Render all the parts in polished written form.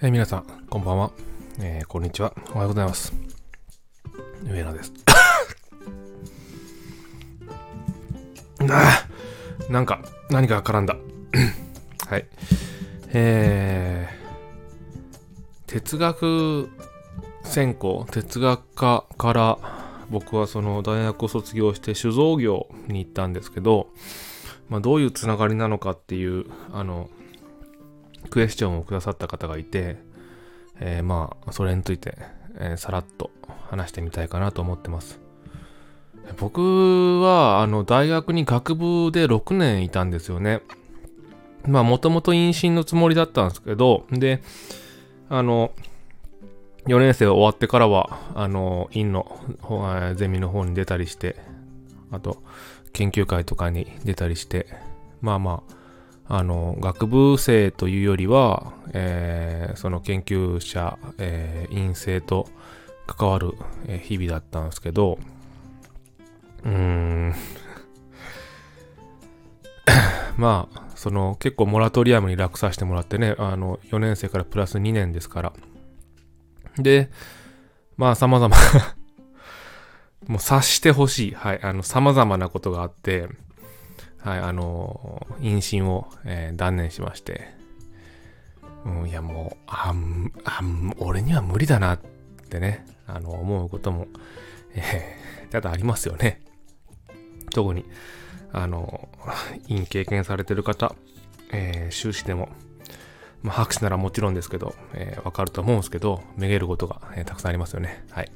皆さんこんばんは、こんにちは、おはようございます。上野です。なんか何か絡んだ。はい、哲学専攻、哲学科から僕はその大学を卒業して酒造業に行ったんですけど、どういうつながりなのかっていうクエスチョンをくださった方がいて、それについて、さらっと話してみたいかなと思ってます。僕は大学に学部で6年いたんですよね。もともと院進のつもりだったんですけど、で4年生終わってからは院のゼミの方に出たりして、あと研究会とかに出たりして、学部生というよりは、その研究者、院生と関わる日々だったんですけど、その結構モラトリアムに楽させてもらってね、4年生からプラス2年ですから。で、様々、もう察してほしい。はい、様々なことがあって、はい、妊娠を、断念しまして、俺には無理だなってね、思うことも、多々ありますよね。特に、院経験されてる方、修士でも、博士ならもちろんですけど、わかると思うんですけど、めげることが、たくさんありますよね。はい。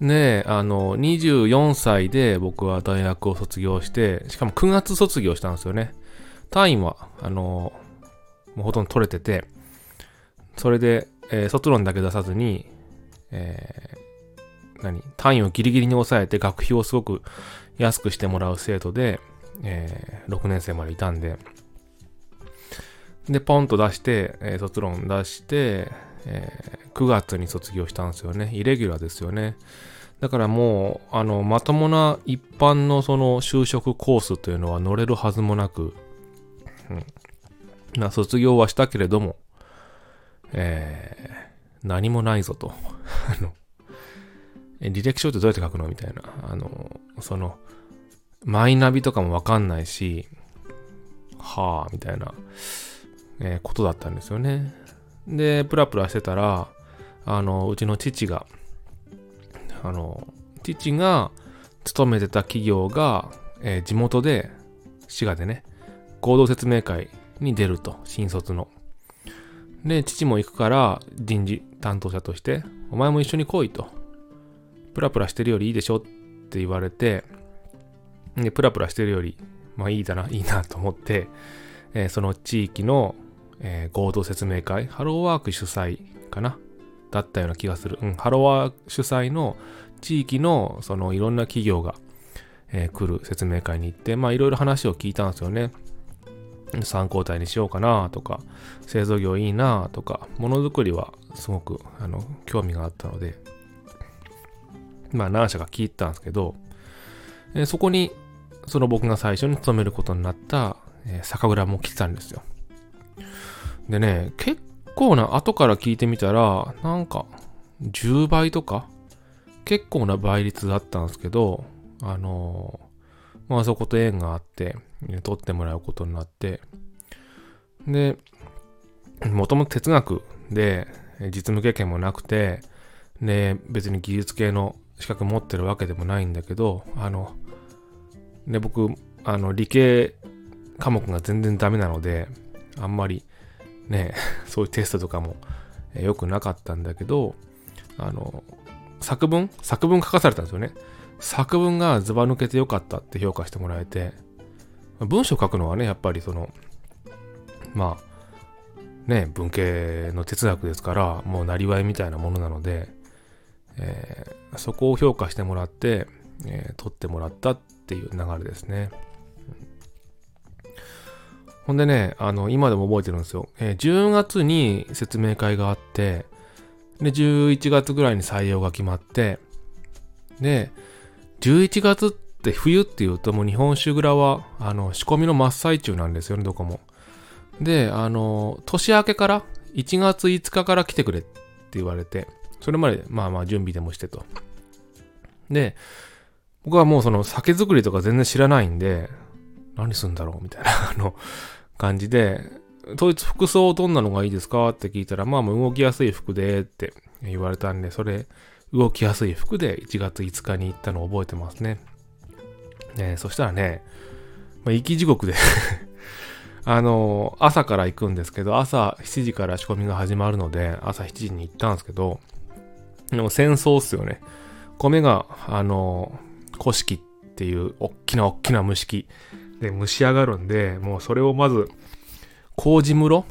で、24歳で僕は大学を卒業して、しかも9月卒業したんですよね。単位は、もうほとんど取れてて、それで、卒論だけ出さずに、単位をギリギリに抑えて学費をすごく安くしてもらう生徒で、6年生までいたんで、で、ポンと出して、卒論出して、9月に卒業したんですよね。イレギュラーですよね。だからもうまともな一般のその就職コースというのは乗れるはずもなく、卒業はしたけれども、何もないぞと。履歴書ってどうやって書くのみたいな。マイナビとかもわかんないし、みたいな、ことだったんですよね。で、プラプラしてたら、うちの父が勤めてた企業が、地元で、滋賀でね、合同説明会に出ると、新卒の。で、父も行くから、人事担当者として、お前も一緒に来いと。プラプラしてるよりいいでしょって言われて、で、プラプラしてるより、いいなと思って、その地域の、合同説明会、ハローワーク主催かなだったような気がする。ハローワーク主催の地域のそのいろんな企業が、来る説明会に行って、いろいろ話を聞いたんですよね。参考体にしようかなとか、製造業いいなとか、ものづくりはすごく興味があったので、何社か聞いたんですけど、そこにその僕が最初に勤めることになった、酒蔵も来てたんですよ。でね、結構な後から聞いてみたら、10倍とか結構な倍率だったんですけど、そこと縁があって取ってもらうことになって、で、もともと哲学で実務経験もなくて、で、別に技術系の資格持ってるわけでもないんだけど、僕理系科目が全然ダメなので、あんまりね、そういうテストとかもよくなかったんだけど、作文書かされたんですよね。作文がずば抜けてよかったって評価してもらえて、文章書くのはね、やっぱり文系の哲学ですから、もうなりわいみたいなものなので、そこを評価してもらって、取ってもらったっていう流れですね。ほんでね、今でも覚えてるんですよ。10月に説明会があって、で、11月ぐらいに採用が決まって、で、11月って冬っていうと、もう日本酒蔵は、仕込みの真っ最中なんですよね、どこも。で、年明けから1月5日から来てくれって言われて、それまでまあまあ準備でもしてと。で、僕はもうその酒造りとか全然知らないんで、何するんだろうみたいな感じで、当日服装どんなのがいいですかって聞いたら、まあもう動きやすい服でって言われたんで、それ動きやすい服で1月5日に行ったのを覚えてますね。そしたらね、まあ、行き地獄で朝から行くんですけど、朝7時から仕込みが始まるので、朝7時に行ったんですけど、でも戦争っすよね。米が、古式っていうおっきな蒸し器で蒸し上がるんで、もうそれをまず、麹室、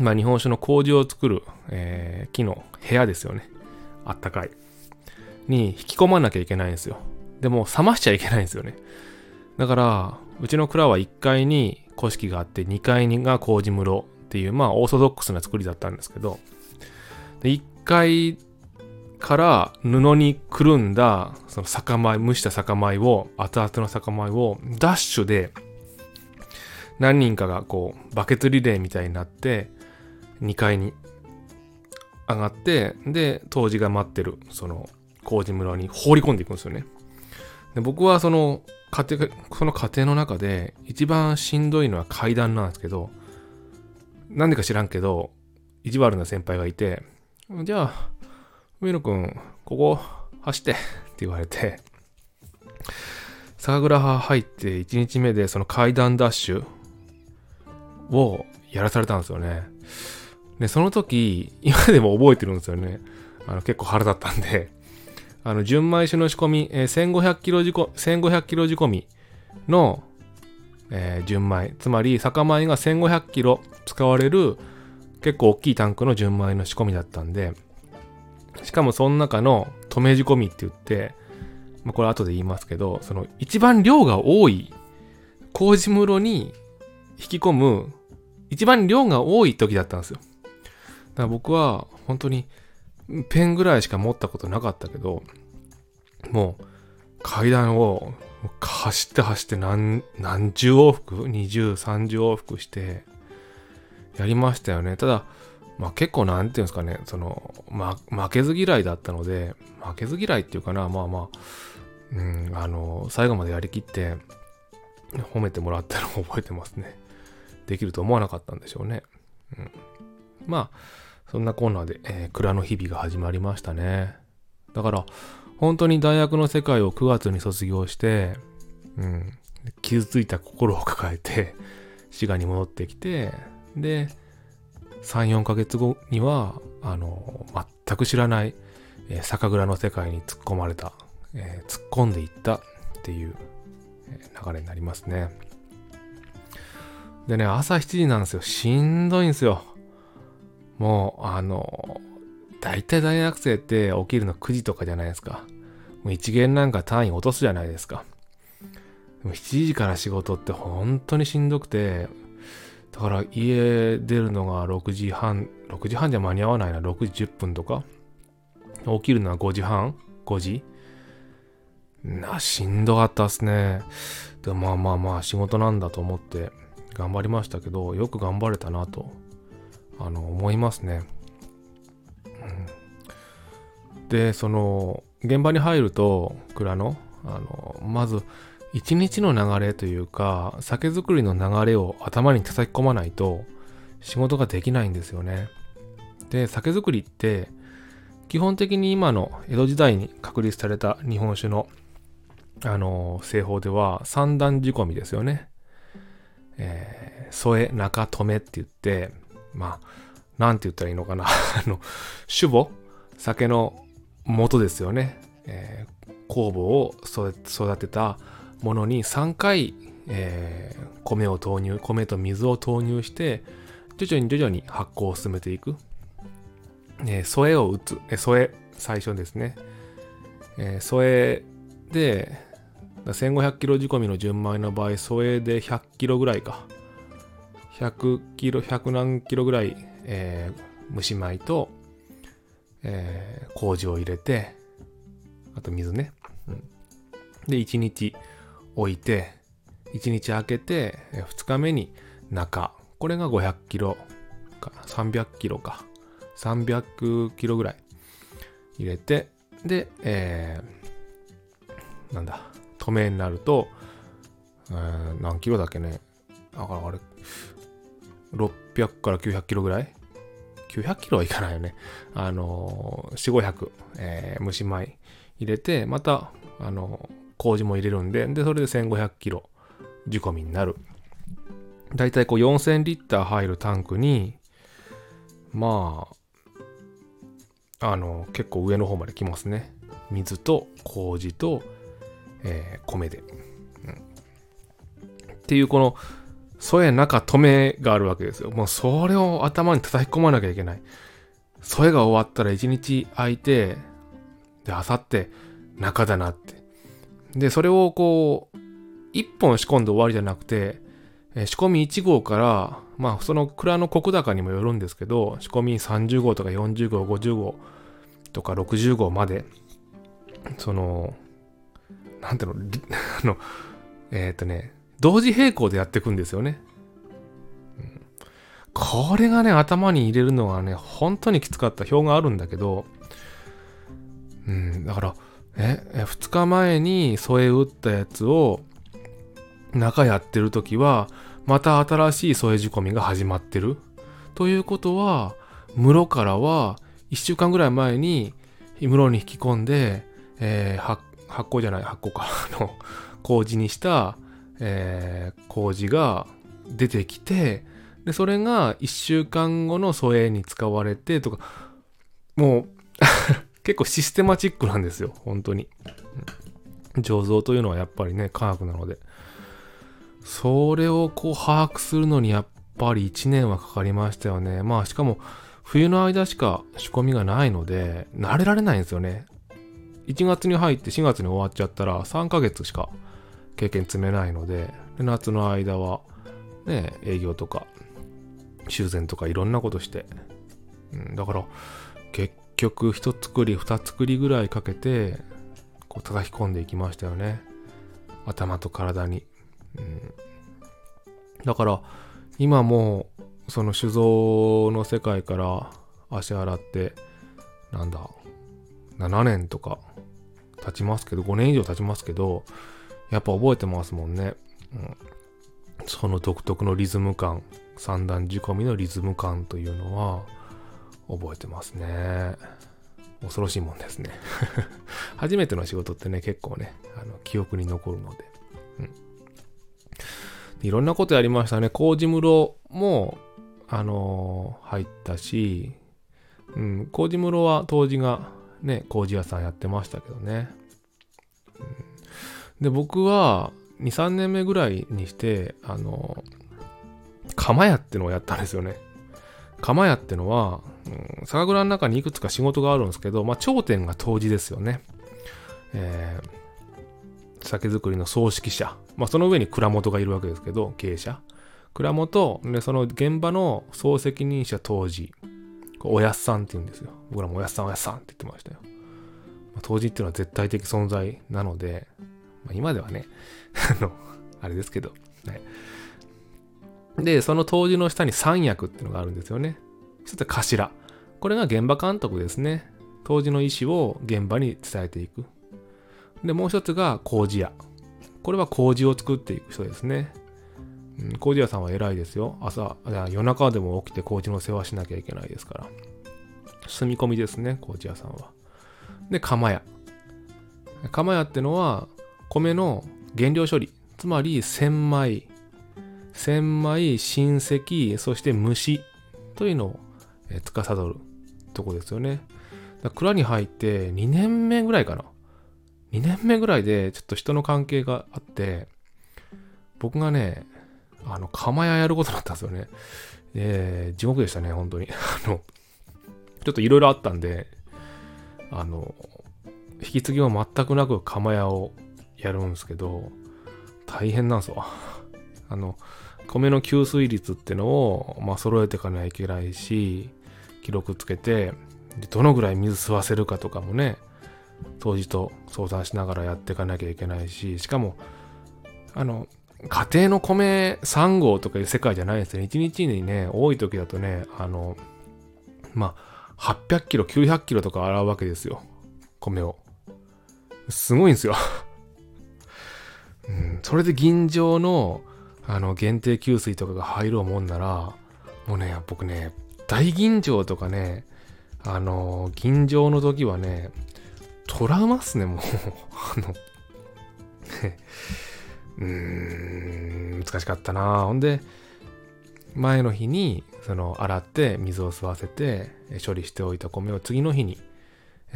まあ日本酒の麹を作る、木の部屋ですよね。あったかい。に引き込まなきゃいけないんですよ。でも冷ましちゃいけないんですよね。だから、うちの蔵は1階に古式があって、2階が麹室っていう、まあオーソドックスな作りだったんですけど、で1階から布にくるんだその酒米、蒸した酒米を、熱々の酒米をダッシュで何人かがこうバケツリレーみたいになって2階に上がって、で杜氏が待ってるその麹室に放り込んでいくんですよね。で僕はその過程の中で一番しんどいのは階段なんですけど、なんでか知らんけど意地悪な先輩がいて、じゃあ上野くん、ここ走ってって言われて、酒蔵入って1日目でその階段ダッシュをやらされたんですよね。で、その時、今でも覚えてるんですよね。結構腹立ったんで、純米酒の仕込み、1500キロ仕込みの、純米、つまり酒米が1500キロ使われる結構大きいタンクの純米の仕込みだったんで、しかもその中の止め仕込みって言って、まあ、これ後で言いますけど、その一番量が多い麹室に引き込む一番量が多い時だったんですよ。だから僕は本当にペンぐらいしか持ったことなかったけど、もう階段を走って走って何十往復、20、30往復してやりましたよね。ただまあ結構なんていうんですかね、負けず嫌いだったので、負けず嫌いっていうかな、まあまあ、最後までやりきって褒めてもらったのを覚えてますね。できると思わなかったんでしょうね。うん、まあ、そんなコーナーで、蔵の日々が始まりましたね。だから、本当に大学の世界を9月に卒業して、うん、傷ついた心を抱えて、滋賀に戻ってきて、で、3、4ヶ月後には、全く知らない、酒蔵の世界に突っ込んでいったっていう流れになりますね。でね、朝7時なんですよ。しんどいんですよ。もう、だいたい大学生って起きるの9時とかじゃないですか。もう一限なんか単位落とすじゃないですか。でも7時から仕事って本当にしんどくて、だから家出るのが6時半じゃ間に合わないな、6時10分とか。起きるのは5時。しんどかったっすね。でもまあ仕事なんだと思って頑張りましたけど、よく頑張れたなと、思いますね。うん、で、現場に入ると、蔵の、まず、一日の流れというか、酒造りの流れを頭に叩き込まないと仕事ができないんですよね。で、酒造りって基本的に今の江戸時代に確立された日本酒の製法では三段仕込みですよね。添え、中、止めって言って、まあ、なんて言ったらいいのかな。酒母、酒の元ですよね。酵母を育てたものに3回、米と水を投入して徐々に発酵を進めていく。添えを打つ、最初ですね。添えで1500キロ仕込みの純米の場合、添えで100キロぐらいか、100何キロぐらい、蒸し米と、麹を入れて、あと水ね。うん、で1日置いて、1日空けて2日目に中、これが500キロか300キロか300キロぐらい入れて、で、なんだ止めになると、何キロだっけね、あれ600から900キロぐらい、900キロはいかないよね、4,500、蒸し米入れて、また麹も入れるんで、でそれで1,500キロ仕込みになる。だいたいこう4000リッター入るタンクに、まあ結構上の方まで来ますね。水と麹と、米で、っていうこの添え中止めがあるわけですよ。もうそれを頭に叩き込まなきゃいけない。添えが終わったら1日空いて、であさって中だなって。でそれをこう1本仕込んで終わりじゃなくて、仕込み1号から、まあその蔵の石高にもよるんですけど、仕込み30号とか40号、50号とか60号まで、その、なんていうの、同時並行でやっていくんですよね。これがね、頭に入れるのがね、本当にきつかった。表があるんだけど、だから、2日前に添え打ったやつを、中やってるときはまた新しい添え仕込みが始まってるということは、室からは1週間ぐらい前に室に引き込んで、発酵麹にした、麹が出てきて、でそれが1週間後の添えに使われてとか、もう結構システマチックなんですよ。本当に醸造というのはやっぱりね、科学なので、それをこう把握するのにやっぱり1年はかかりましたよね。まあしかも冬の間しか仕込みがないので慣れられないんですよね。1月に入って4月に終わっちゃったら3ヶ月しか経験積めないので、で夏の間はね、営業とか修繕とかいろんなことして、だから結局1作り2作りぐらいかけてこう叩き込んでいきましたよね、頭と体に。だから今もその酒造の世界から足洗ってなんだ7年とか経ちますけど、5年以上経ちますけど、やっぱ覚えてますもんね、その独特のリズム感、三段仕込みのリズム感というのは覚えてますね。恐ろしいもんですね初めての仕事ってね、結構ね記憶に残るので、いろんなことやりましたね。麹室も、入ったし、麹室は当時がね、麹屋さんやってましたけどね。で、僕は2、3年目ぐらいにして、釜屋ってのをやったんですよね。釜屋ってのは、酒蔵の中にいくつか仕事があるんですけど、まあ、頂点が杜氏ですよね。酒造りの総指揮者、まあ、その上に蔵元がいるわけですけど、経営者、蔵元でその現場の総責任者杜氏、おやっさんって言うんですよ。僕らもおやっさんおやっさんって言ってましたよ。杜氏っていうのは絶対的存在なので、まあ、今ではねあれですけど、ね、でその杜氏の下に三役っていうのがあるんですよね。一つは頭、これが現場監督ですね。杜氏の意思を現場に伝えていく。でもう一つが麹屋、これは麹を作っていく人ですね。麹屋さんは偉いですよ。夜中でも起きて麹の世話しなきゃいけないですから、住み込みですね、麹屋さんは。で釜屋ってのは米の原料処理、つまり千枚、親戚、そして虫というのを司るとこですよね。蔵に入って2年目ぐらいでちょっと人の関係があって、僕がね釜屋やることになったんですよね。地獄でしたね、本当にちょっといろいろあったんで、引き継ぎは全くなく釜屋をやるんですけど、大変なんですよ米の吸水率ってのを、まあ、揃えていかないといけないし、記録つけて、でどのぐらい水吸わせるかとかもね、杜氏と相談しながらやっていかなきゃいけないし、しかも家庭の米3合とかいう世界じゃないんですよね。1日にね、多い時だとね、まあ、800キロ、900キロとか洗うわけですよ。米を。すごいんですよ、うん。それで吟醸の、限定給水とかが入ろうもんなら、もうね、僕ね、大吟醸とかね、吟醸の時はね、トラウマっすね、もう。難しかったな。ほんで、前の日に、洗って、水を吸わせて、処理しておいた米を次の日に、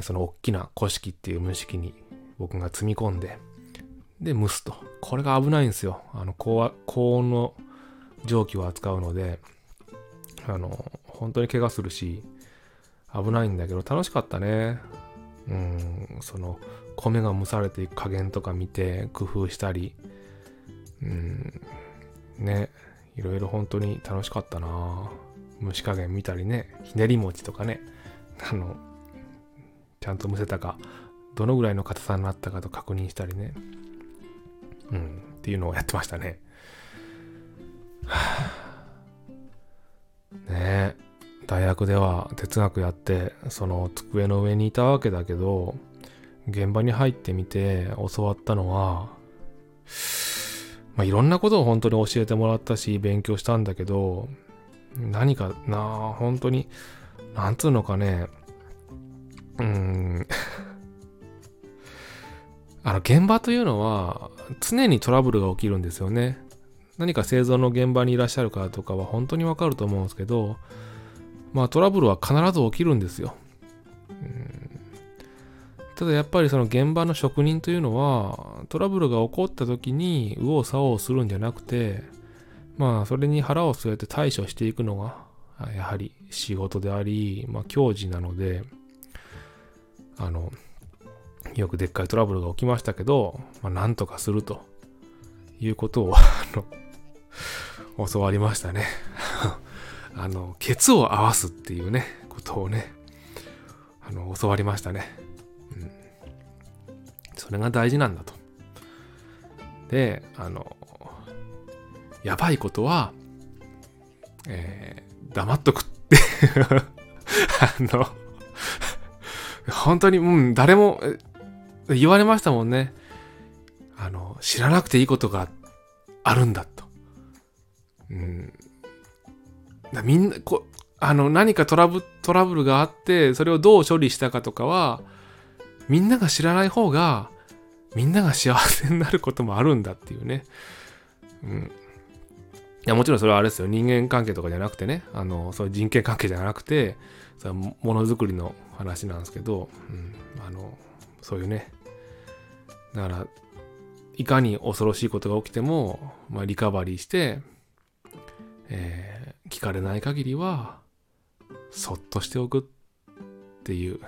その大きな古式っていう蒸し器に僕が積み込んで、で、蒸すと。これが危ないんですよ。高温の蒸気を扱うので、本当に怪我するし、危ないんだけど、楽しかったね。米が蒸されていく加減とか見て工夫したり、ね、いろいろ本当に楽しかったな。蒸し加減見たりね、ひねり餅とかね、ちゃんと蒸せたか、どのぐらいの硬さになったかと確認したりね、っていうのをやってましたね。ねえ。大学では哲学やって机の上にいたわけだけど、現場に入ってみて教わったのは、まあ、いろんなことを本当に教えてもらったし勉強したんだけど、何かな、本当になんつうのかね、現場というのは常にトラブルが起きるんですよね。何か製造の現場にいらっしゃるかとかは本当にわかると思うんですけど、まあトラブルは必ず起きるんですよ。ただやっぱり現場の職人というのは、トラブルが起こった時に右往左往するんじゃなくて、まあそれに腹を据えて対処していくのがやはり仕事であり、まあ教授なので、よくでっかいトラブルが起きましたけど、まあなんとかするということを教わりましたね。ケツを合わすっていうね、ことをね、教わりましたね。それが大事なんだと。で、やばいことは、黙っとくって本当に、誰も言われましたもんね。知らなくていいことがあるんだと。みんな何かトラブルがあって、それをどう処理したかとかはみんなが知らない方がみんなが幸せになることもあるんだっていうね。いや、もちろんそれはあれですよ、人間関係とかじゃなくてね、そういう人間関係じゃなくて、それはものづくりの話なんですけど、そういうね、だからいかに恐ろしいことが起きても、まあ、リカバリーして、聞かれない限りはそっとしておくっていう、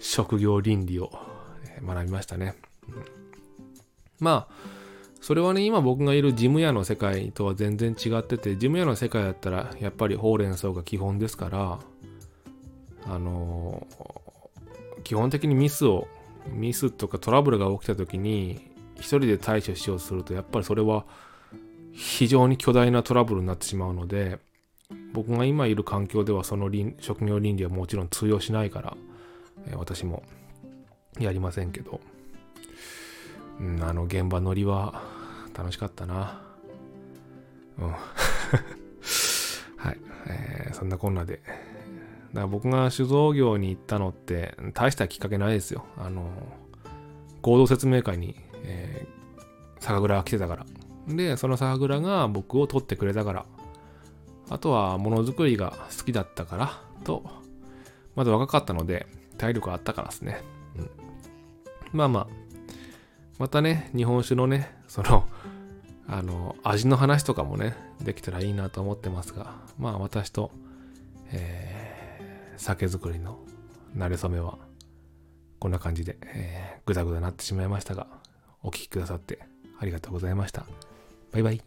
職業倫理を学びましたね。まあそれはね、今僕がいる事務屋の世界とは全然違ってて、事務屋の世界だったらやっぱりほうれん草が基本ですから、基本的にミスとかトラブルが起きた時に一人で対処しようとすると、やっぱりそれは非常に巨大なトラブルになってしまうので、僕が今いる環境ではその職業倫理はもちろん通用しないから、私もやりませんけど、現場乗りは楽しかったな。はい、そんなこんなで、だから僕が酒造業に行ったのって大したきっかけないですよ。合同説明会に、酒蔵が来てたから。で、その酒蔵が僕を取ってくれたから、あとはものづくりが好きだったからと、まだ若かったので体力あったからですね。またね、日本酒のね、味の話とかもね、できたらいいなと思ってますが、まあ私と、酒造りの慣れ初めはこんな感じで、グダグダなってしまいましたが、お聞きくださってありがとうございました。バイバイ。